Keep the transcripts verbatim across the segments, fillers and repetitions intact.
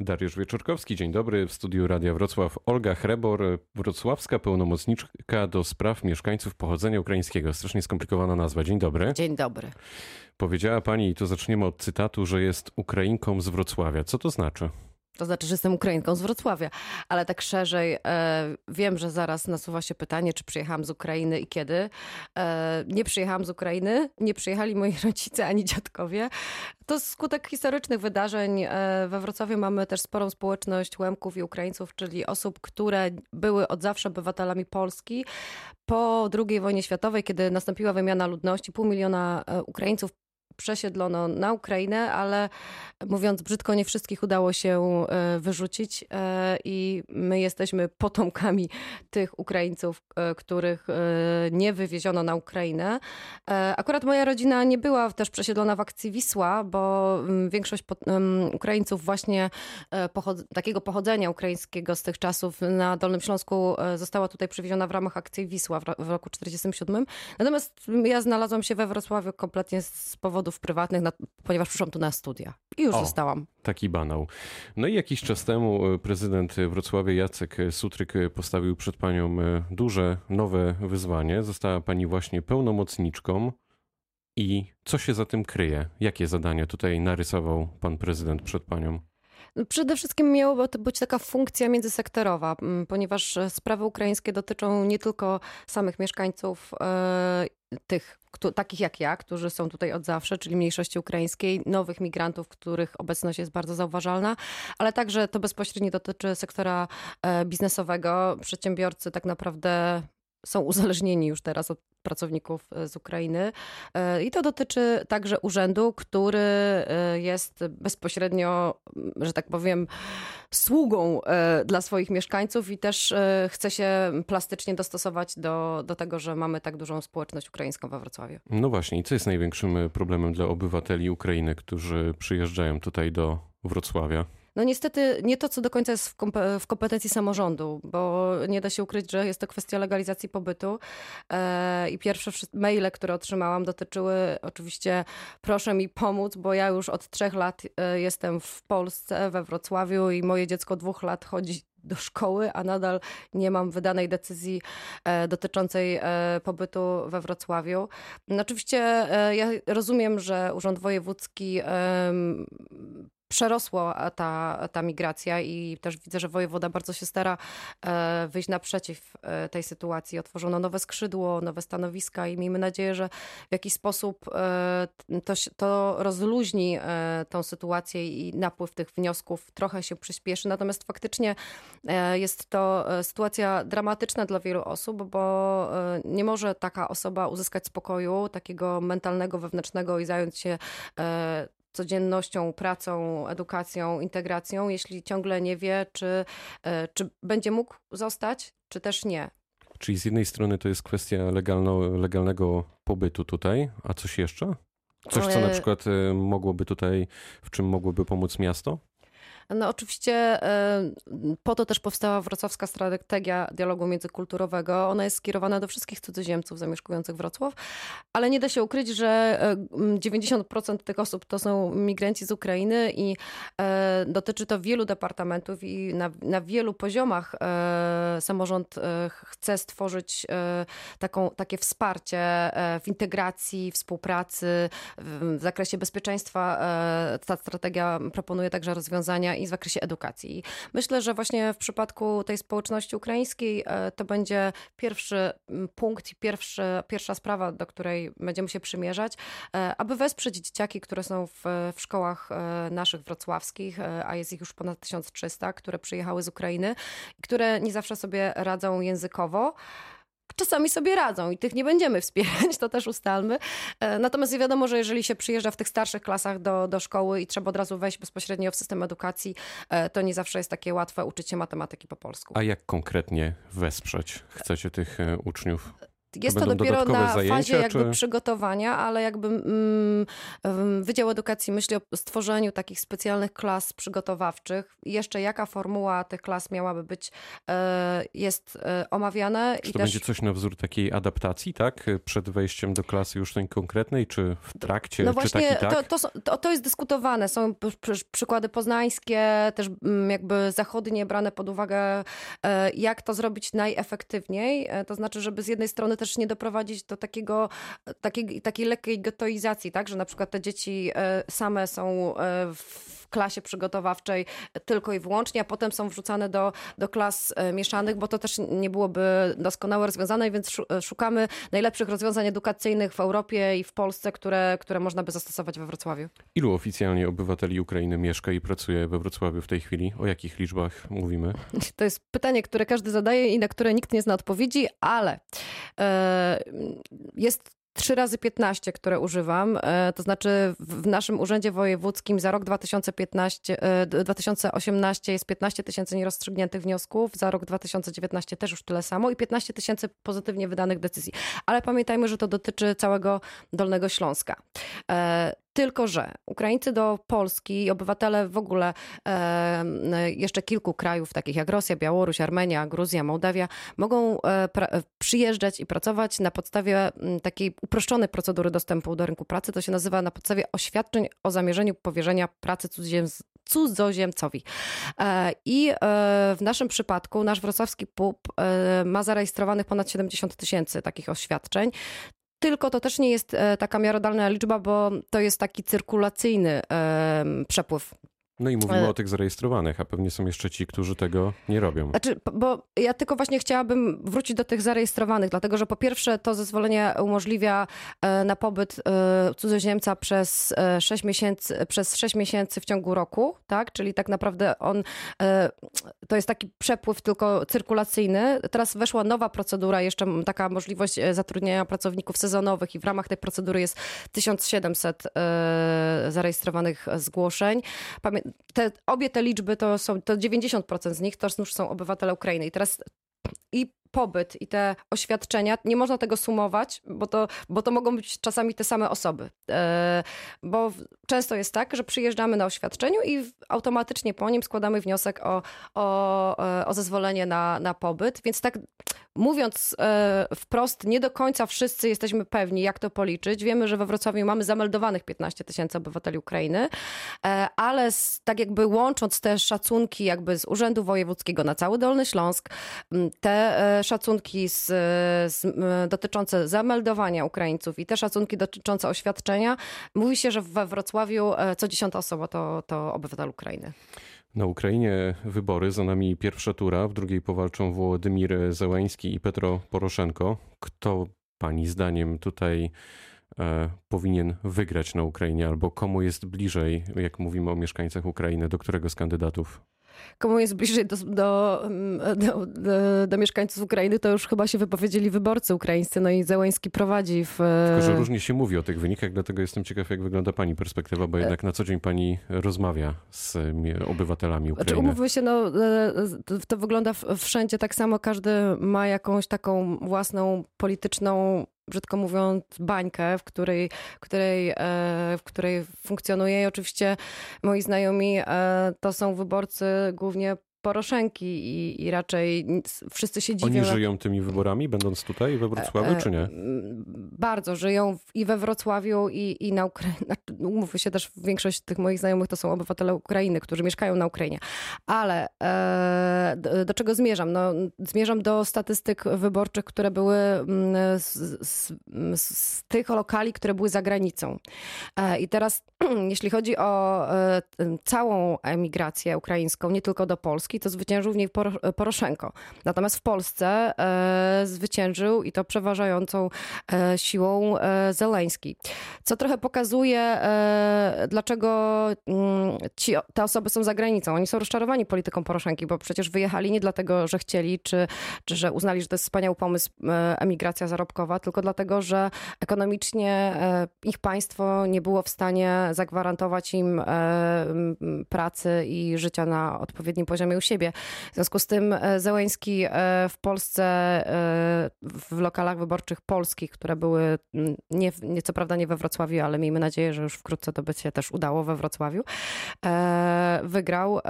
Dariusz Wieczorkowski, dzień dobry. W studiu Radia Wrocław Olga Chrebor, wrocławska pełnomocniczka do spraw mieszkańców pochodzenia ukraińskiego. Strasznie skomplikowana nazwa. Dzień dobry. Dzień dobry. Powiedziała pani, i to zaczniemy od cytatu, że jest Ukrainką z Wrocławia. Co to znaczy? To znaczy, że jestem Ukrainką z Wrocławia, ale tak szerzej e, wiem, że zaraz nasuwa się pytanie, czy przyjechałam z Ukrainy i kiedy. E, nie przyjechałam z Ukrainy, nie przyjechali moi rodzice ani dziadkowie. To skutek historycznych wydarzeń. E, we Wrocławiu mamy też sporą społeczność Łemków i Ukraińców, czyli osób, które były od zawsze obywatelami Polski. Po drugiej wojnie światowej, kiedy nastąpiła wymiana ludności, pół miliona Ukraińców przesiedlono na Ukrainę, ale mówiąc brzydko, nie wszystkich udało się wyrzucić i my jesteśmy potomkami tych Ukraińców, których nie wywieziono na Ukrainę. Akurat moja rodzina nie była też przesiedlona w akcji Wisła, bo większość Ukraińców właśnie pochod- takiego pochodzenia ukraińskiego z tych czasów na Dolnym Śląsku została tutaj przywieziona w ramach akcji Wisła w roku czterdziestym siódmym. Natomiast ja znalazłam się we Wrocławiu kompletnie z powodu prywatnych, ponieważ przyszłam tu na studia. I już o, zostałam. Taki banał. No i jakiś czas temu prezydent Wrocławia Jacek Sutryk postawił przed panią duże, nowe wyzwanie. Została pani właśnie pełnomocniczką. I co się za tym kryje? Jakie zadania tutaj narysował pan prezydent przed panią? Przede wszystkim miałaby to być taka funkcja międzysektorowa, ponieważ sprawy ukraińskie dotyczą nie tylko samych mieszkańców tych, kto, takich jak ja, którzy są tutaj od zawsze, czyli mniejszości ukraińskiej, nowych migrantów, których obecność jest bardzo zauważalna, ale także to bezpośrednio dotyczy sektora biznesowego. Przedsiębiorcy tak naprawdę są uzależnieni już teraz od pracowników z Ukrainy. I to dotyczy także urzędu, który jest bezpośrednio, że tak powiem, sługą dla swoich mieszkańców i też chce się plastycznie dostosować do, do tego, że mamy tak dużą społeczność ukraińską we Wrocławiu. No właśnie, i co jest największym problemem dla obywateli Ukrainy, którzy przyjeżdżają tutaj do Wrocławia? No niestety nie to, co do końca jest w kompetencji samorządu, bo nie da się ukryć, że jest to kwestia legalizacji pobytu i pierwsze maile, które otrzymałam, dotyczyły oczywiście proszę mi pomóc, bo ja już od trzech lat jestem w Polsce, we Wrocławiu i moje dziecko dwóch lat chodzi do szkoły, a nadal nie mam wydanej decyzji dotyczącej pobytu we Wrocławiu. No oczywiście ja rozumiem, że Urząd Wojewódzki przerosła ta, ta migracja i też widzę, że wojewoda bardzo się stara wyjść naprzeciw tej sytuacji. Otworzono nowe skrzydło, nowe stanowiska i miejmy nadzieję, że w jakiś sposób to, to rozluźni tą sytuację i napływ tych wniosków trochę się przyspieszy. Natomiast faktycznie jest to sytuacja dramatyczna dla wielu osób, bo nie może taka osoba uzyskać spokoju, takiego mentalnego, wewnętrznego i zająć się codziennością, pracą, edukacją, integracją, jeśli ciągle nie wie, czy, czy będzie mógł zostać, czy też nie. Czyli z jednej strony to jest kwestia legalno, legalnego pobytu tutaj, a coś jeszcze? Coś, co na przykład mogłoby tutaj, w czym mogłoby pomóc miasto? No oczywiście po to też powstała wrocławska strategia dialogu międzykulturowego. Ona jest skierowana do wszystkich cudzoziemców zamieszkujących Wrocław, ale nie da się ukryć, że dziewięćdziesiąt procent tych osób to są migranci z Ukrainy i dotyczy to wielu departamentów i na, na wielu poziomach samorząd chce stworzyć taką, takie wsparcie w integracji, współpracy, w zakresie bezpieczeństwa. Ta strategia proponuje także rozwiązania i w zakresie edukacji. Myślę, że właśnie w przypadku tej społeczności ukraińskiej to będzie pierwszy punkt i pierwsza sprawa, do której będziemy się przymierzać, aby wesprzeć dzieciaki, które są w, w szkołach naszych wrocławskich, a jest ich już ponad tysiąc trzysta, które przyjechały z Ukrainy, które nie zawsze sobie radzą językowo. Czasami sobie radzą i tych nie będziemy wspierać, to też ustalmy. Natomiast wiadomo, że jeżeli się przyjeżdża w tych starszych klasach do, do szkoły i trzeba od razu wejść bezpośrednio w system edukacji, to nie zawsze jest takie łatwe uczyć się matematyki po polsku. A jak konkretnie wesprzeć chcecie tych uczniów? Jest to dopiero na zajęcia, fazie jakby czy... przygotowania, ale jakby mm, Wydział Edukacji myśli o stworzeniu takich specjalnych klas przygotowawczych. Jeszcze jaka formuła tych klas miałaby być, jest omawiane. Czy to I też... będzie coś na wzór takiej adaptacji, tak? Przed wejściem do klasy już tej konkretnej, czy w trakcie, no właśnie, czy tak i tak? To, to, to jest dyskutowane. Są przykłady poznańskie, też jakby zachodnie brane pod uwagę, jak to zrobić najefektywniej. To znaczy, żeby z jednej strony też nie doprowadzić do takiego, takiej, takiej lekkiej getoizacji, tak? Że na przykład te dzieci same są w klasie przygotowawczej tylko i wyłącznie, a potem są wrzucane do, do klas mieszanych, bo to też nie byłoby doskonałe rozwiązane, więc szukamy najlepszych rozwiązań edukacyjnych w Europie i w Polsce, które, które można by zastosować we Wrocławiu. Ilu oficjalnie obywateli Ukrainy mieszka i pracuje we Wrocławiu w tej chwili? O jakich liczbach mówimy? To jest pytanie, które każdy zadaje i na które nikt nie zna odpowiedzi, ale jest trzy razy piętnaście, które używam. To znaczy w naszym urzędzie wojewódzkim za rok dwa tysiące piętnaście, dwa tysiące osiemnaście jest piętnaście tysięcy nierozstrzygniętych wniosków, za rok dwa tysiące dziewiętnaście też już tyle samo i piętnaście tysięcy pozytywnie wydanych decyzji. Ale pamiętajmy, że to dotyczy całego Dolnego Śląska. Tylko że Ukraińcy do Polski i obywatele w ogóle e, jeszcze kilku krajów, takich jak Rosja, Białoruś, Armenia, Gruzja, Mołdawia, mogą e, pra, przyjeżdżać i pracować na podstawie takiej uproszczonej procedury dostępu do rynku pracy. To się nazywa na podstawie oświadczeń o zamierzeniu powierzenia pracy cudzoziemcowi. cudzoziemcowi. I w naszym przypadku nasz wrocławski P U P ma zarejestrowanych ponad siedemdziesiąt tysięcy takich oświadczeń. Tylko to też nie jest taka miarodajna liczba, bo to jest taki cyrkulacyjny przepływ. No i mówimy o tych zarejestrowanych, a pewnie są jeszcze ci, którzy tego nie robią. Znaczy, bo ja tylko właśnie chciałabym wrócić do tych zarejestrowanych, dlatego że po pierwsze to zezwolenie umożliwia na pobyt cudzoziemca przez sześć miesięcy, przez sześć miesięcy w ciągu roku, tak? Czyli tak naprawdę on, to jest taki przepływ tylko cyrkulacyjny. Teraz weszła nowa procedura, jeszcze taka możliwość zatrudniania pracowników sezonowych i w ramach tej procedury jest tysiąc siedemset zarejestrowanych zgłoszeń. Pamię- Te, obie te liczby to są, to dziewięćdziesiąt procent z nich to już są obywatele Ukrainy. I teraz i pobyt, i te oświadczenia, nie można tego sumować, bo to, bo to mogą być czasami te same osoby. Yy, bo często jest tak, że przyjeżdżamy na oświadczeniu i automatycznie po nim składamy wniosek o, o, o zezwolenie na, na pobyt. Więc tak mówiąc yy, wprost, nie do końca wszyscy jesteśmy pewni, jak to policzyć. Wiemy, że we Wrocławiu mamy zameldowanych piętnaście tysięcy obywateli Ukrainy, yy, ale z, tak jakby łącząc te szacunki jakby z Urzędu Wojewódzkiego na cały Dolny Śląsk, yy, te yy, szacunki z, z, dotyczące zameldowania Ukraińców i te szacunki dotyczące oświadczenia. Mówi się, że we Wrocławiu co dziesiąta osoba to, to obywatel Ukrainy. Na Ukrainie wybory, za nami pierwsza tura. W drugiej powalczą Wołodymyr Zełeński i Petro Poroszenko. Kto pani zdaniem tutaj e, powinien wygrać na Ukrainie albo komu jest bliżej, jak mówimy o mieszkańcach Ukrainy, do którego z kandydatów? Komu jest bliżej do, do, do, do, do mieszkańców Ukrainy, to już chyba się wypowiedzieli wyborcy ukraińscy, no i Zełeński prowadzi w... Tylko, że różnie się mówi o tych wynikach, dlatego jestem ciekaw, jak wygląda pani perspektywa, bo jednak na co dzień pani rozmawia z obywatelami Ukrainy. Znaczy, umówmy się, no to wygląda wszędzie tak samo, każdy ma jakąś taką własną polityczną, brzydko mówiąc, bańkę, w której, której, w której funkcjonuje. I oczywiście moi znajomi to są wyborcy głównie Poroszenki i, i raczej wszyscy się dziwią. Oni żyją tymi wyborami, będąc tutaj we Wrocławiu, czy nie? Bardzo żyją i we Wrocławiu i, i na Ukrainie. Umówmy się, też większość tych moich znajomych to są obywatele Ukrainy, którzy mieszkają na Ukrainie. Ale do, do czego zmierzam? No, zmierzam do statystyk wyborczych, które były z, z, z tych lokali, które były za granicą. I teraz, jeśli chodzi o całą emigrację ukraińską, nie tylko do Polski, to zwyciężył w niej Poroszenko. Natomiast w Polsce e, zwyciężył i to przeważającą e, siłą e, Zełeński. Co trochę pokazuje, e, dlaczego m, ci, te osoby są za granicą. Oni są rozczarowani polityką Poroszenki, bo przecież wyjechali nie dlatego, że chcieli, czy, czy że uznali, że to jest wspaniały pomysł e, emigracja zarobkowa, tylko dlatego, że ekonomicznie e, ich państwo nie było w stanie zagwarantować im e, pracy i życia na odpowiednim poziomie kraju siebie. W związku z tym Zełeński w Polsce, w lokalach wyborczych polskich, które były nie, nie co prawda nie we Wrocławiu, ale miejmy nadzieję, że już wkrótce to by się też udało we Wrocławiu, wygrał.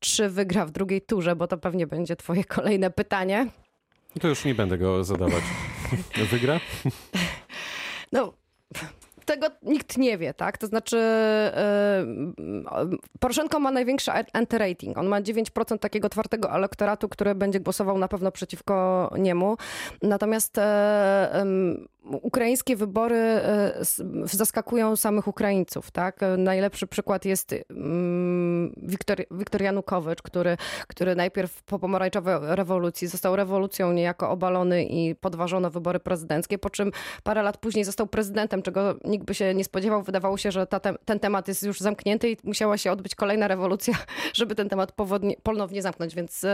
Czy wygra w drugiej turze? Bo to pewnie będzie twoje kolejne pytanie. To już nie będę go zadawać. Wygra? No, tego nikt nie wie, tak? To znaczy yy, Poroszenko ma największy antyrating. On ma dziewięć procent takiego twardego elektoratu, który będzie głosował na pewno przeciwko niemu. Natomiast yy, yy, ukraińskie wybory zaskakują samych Ukraińców, tak? Najlepszy przykład jest Wiktor, Wiktor Janukowicz, który, który najpierw po pomarańczowej rewolucji został rewolucją niejako obalony i podważono wybory prezydenckie, po czym parę lat później został prezydentem, czego nikt by się nie spodziewał. Wydawało się, że ta te, ten temat jest już zamknięty i musiała się odbyć kolejna rewolucja, żeby ten temat powodnie, ponownie zamknąć, więc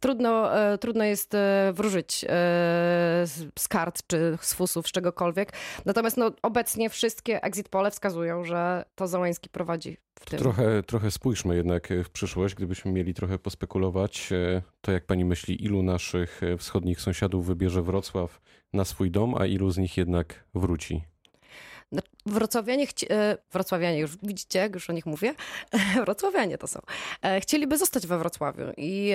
trudno, trudno jest wróżyć z kart czy z fusów, szczególnie czegokolwiek. Natomiast no, obecnie wszystkie exit pole wskazują, że to Zełeński prowadzi w tym. Trochę, trochę spójrzmy jednak w przyszłość. Gdybyśmy mieli trochę pospekulować, to jak pani myśli, ilu naszych wschodnich sąsiadów wybierze Wrocław na swój dom, a ilu z nich jednak wróci? Wrocławianie, chci- Wrocławianie już widzicie, jak już o nich mówię, Wrocławianie to są. Chcieliby zostać we Wrocławiu i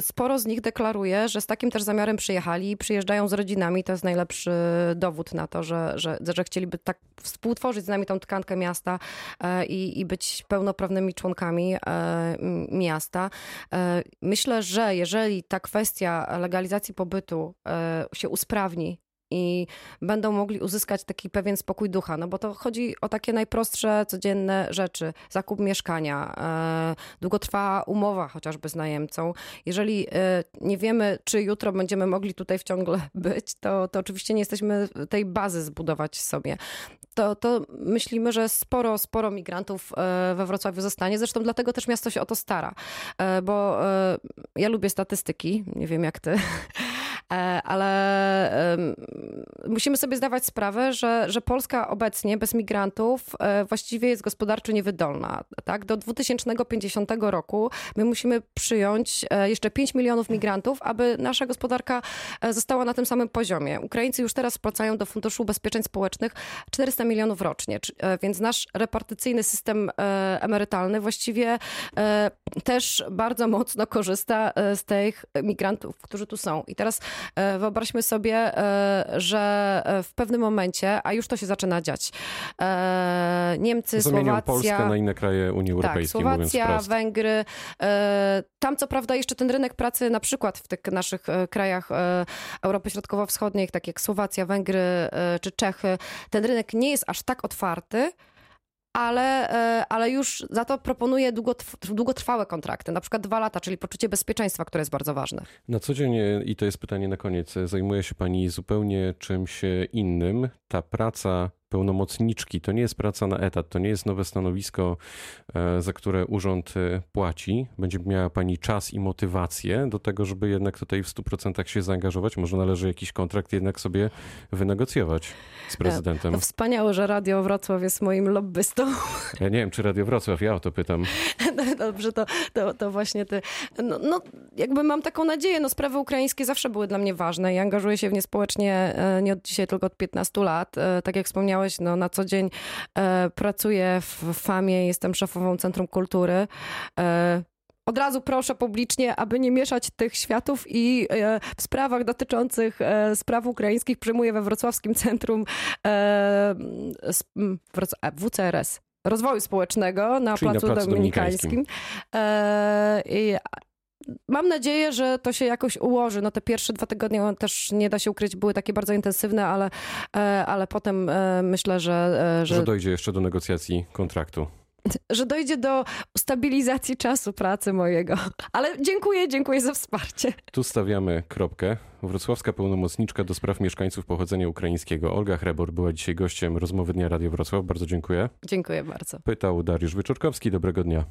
sporo z nich deklaruje, że z takim też zamiarem przyjechali i przyjeżdżają z rodzinami. To jest najlepszy dowód na to, że, że, że chcieliby tak współtworzyć z nami tą tkankę miasta i, i być pełnoprawnymi członkami miasta. Myślę, że jeżeli ta kwestia legalizacji pobytu się usprawni, i będą mogli uzyskać taki pewien spokój ducha, no bo to chodzi o takie najprostsze, codzienne rzeczy. Zakup mieszkania, długotrwała umowa chociażby z najemcą. Jeżeli nie wiemy, czy jutro będziemy mogli tutaj wciągle być, to, to oczywiście nie jesteśmy tej bazy zbudować sobie. To, to myślimy, że sporo, sporo migrantów we Wrocławiu zostanie. Zresztą dlatego też miasto się o to stara, bo ja lubię statystyki, nie wiem jak ty, ale musimy sobie zdawać sprawę, że, że Polska obecnie bez migrantów właściwie jest gospodarczo niewydolna. Tak? Do dwa tysiące pięćdziesiątego roku my musimy przyjąć jeszcze pięć milionów migrantów, aby nasza gospodarka została na tym samym poziomie. Ukraińcy już teraz wpłacają do Funduszu Ubezpieczeń Społecznych czterysta milionów rocznie, więc nasz repartycyjny system emerytalny właściwie też bardzo mocno korzysta z tych migrantów, którzy tu są. I teraz wyobraźmy sobie, że w pewnym momencie, a już to się zaczyna dziać, Niemcy, Zamienią Słowacja... Polskę na inne kraje Unii Europejskiej. Tak, Słowacja, Węgry. Tam co prawda jeszcze ten rynek pracy na przykład w tych naszych krajach Europy Środkowo-Wschodniej, tak jak Słowacja, Węgry czy Czechy, ten rynek nie jest aż tak otwarty, Ale, ale już za to proponuję długotrwałe kontrakty, na przykład dwa lata, czyli poczucie bezpieczeństwa, które jest bardzo ważne. Na co dzień, i to jest pytanie na koniec, zajmuje się pani zupełnie czymś innym. Ta praca pełnomocniczki to nie jest praca na etat, to nie jest nowe stanowisko, za które urząd płaci. Będzie miała pani czas i motywację do tego, żeby jednak tutaj w stu procentach się zaangażować. Może należy jakiś kontrakt jednak sobie wynegocjować z prezydentem. To wspaniałe, że Radio Wrocław jest moim lobbystą. Ja nie wiem, czy Radio Wrocław, ja o to pytam. Dobrze, to, to, to właśnie ty. No, no jakby mam taką nadzieję, no sprawy ukraińskie zawsze były dla mnie ważne i angażuję się w nie społecznie nie od dzisiaj, tylko od piętnastu lat. Tak jak wspomniałam, no, na co dzień e, pracuję w famie, jestem szefową Centrum Kultury. E, od razu proszę publicznie, aby nie mieszać tych światów i e, w sprawach dotyczących e, spraw ukraińskich przyjmuję we Wrocławskim Centrum e, W C R S Rozwoju Społecznego na Czyli Placu, na Placu Dominikańskim. Dominikańskim. E, i, Mam nadzieję, że to się jakoś ułoży. No te pierwsze dwa tygodnie też nie da się ukryć, były takie bardzo intensywne, ale, ale potem myślę, że, że... Że dojdzie jeszcze do negocjacji kontraktu. Że dojdzie do stabilizacji czasu pracy mojego. Ale dziękuję, dziękuję za wsparcie. Tu stawiamy kropkę. Wrocławska pełnomocniczka do spraw mieszkańców pochodzenia ukraińskiego Olga Chrebor była dzisiaj gościem Rozmowy Dnia Radio Wrocław. Bardzo dziękuję. Dziękuję bardzo. Pytał Dariusz Wieczorkowski. Dobrego dnia.